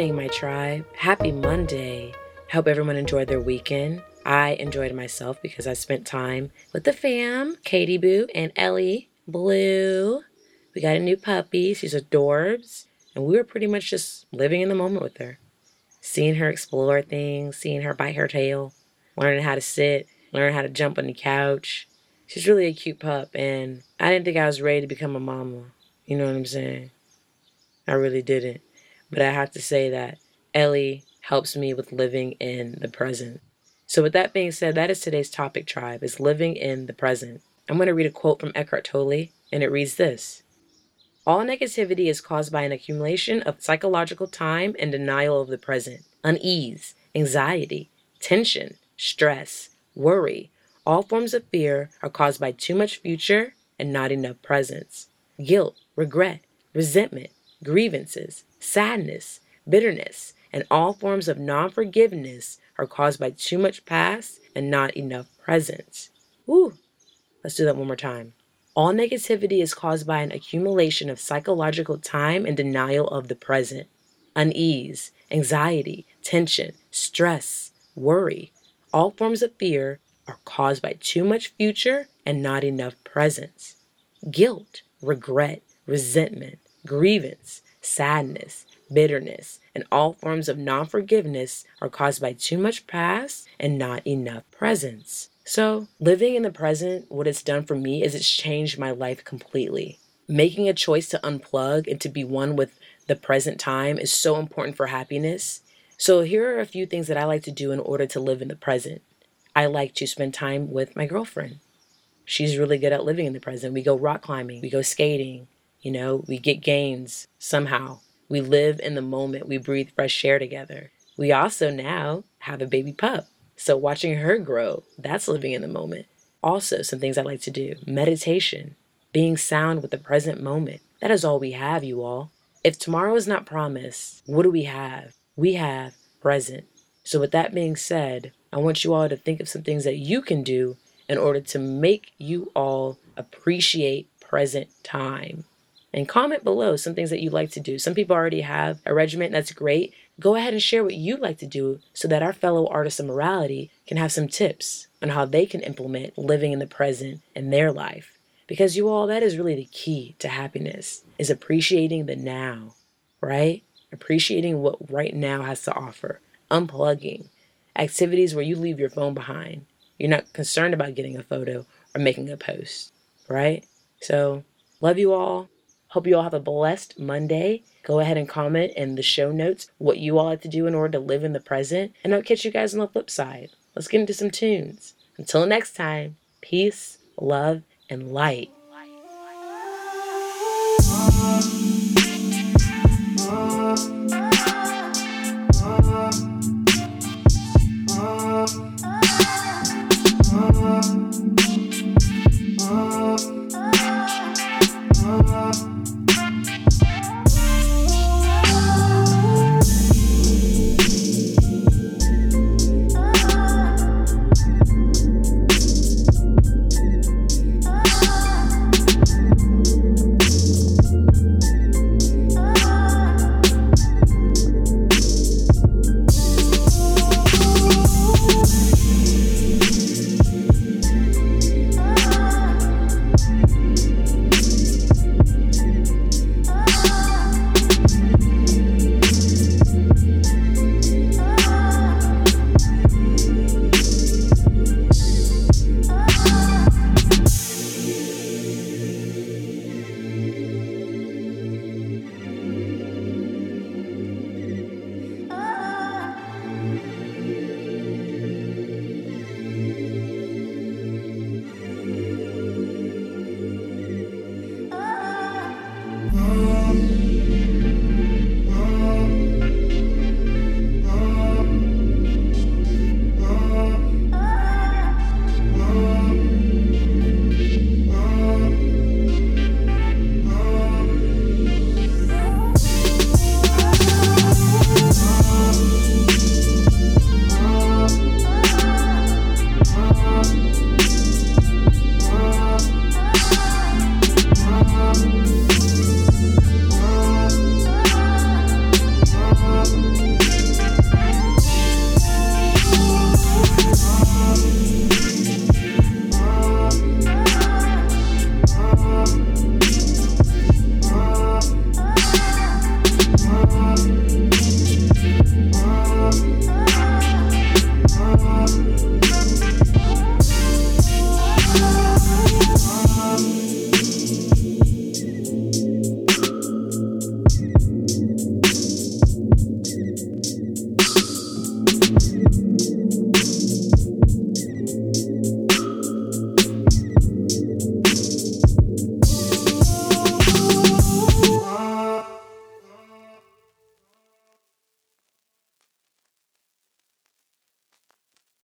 morning, my tribe. Happy Monday. Hope everyone enjoyed their weekend. I enjoyed myself because I spent time with the fam, Katie Boo and Ellie Blue. We got a new puppy. She's adorbs. And we were pretty much just living in the moment with her. Seeing her explore things, seeing her bite her tail, learning how to sit, learning how to jump on the couch. She's really a cute pup, and I didn't think I was ready to become a mama. You know what I'm saying? I really didn't. But I have to say that Ellie helps me with living in the present. So with that being said, that is today's topic, tribe, is living in the present. I'm going to read a quote from Eckhart Tolle, and it reads this. All negativity is caused by an accumulation of psychological time and denial of the present, unease, anxiety, tension, stress, worry. All forms of fear are caused by too much future and not enough presence. Guilt, regret, resentment, grievances, sadness, bitterness, and all forms of non-forgiveness are caused by too much past and not enough presence. Woo! Let's do that one more time. All negativity is caused by an accumulation of psychological time and denial of the present. Unease, anxiety, tension, stress, worry. All forms of fear are caused by too much future and not enough presence. Guilt, regret, resentment, grievance, sadness, bitterness, and all forms of non-forgiveness are caused by too much past and not enough presence. So, living in the present, what it's done for me is it's changed my life completely. Making a choice to unplug and to be one with the present time is so important for happiness. So here are a few things that I like to do in order to live in the present. I like to spend time with my girlfriend. She's really good at living in the present. We go rock climbing. We go skating. You know, we get gains somehow. We live in the moment. We breathe fresh air together. We also now have a baby pup. So watching her grow, that's living in the moment. Also, some things I like to do. Meditation, being sound with the present moment. That is all we have, you all. If tomorrow is not promised, what do we have? We have present. So with that being said, I want you all to think of some things that you can do in order to make you all appreciate present time. And comment below some things that you like to do. Some people already have a regimen. That's great. Go ahead and share what you like to do so that our fellow artists of morality can have some tips on how they can implement living in the present in their life. Because you all, that is really the key to happiness, is appreciating the now, right? Appreciating what right now has to offer. Unplugging. Activities where you leave your phone behind. You're not concerned about getting a photo or making a post, right? So, love you all. Hope you all have a blessed Monday. Go ahead and comment in the show notes what you all have to do in order to live in the present. And I'll catch you guys on the flip side. Let's get into some tunes. Until next time, peace, love, and light.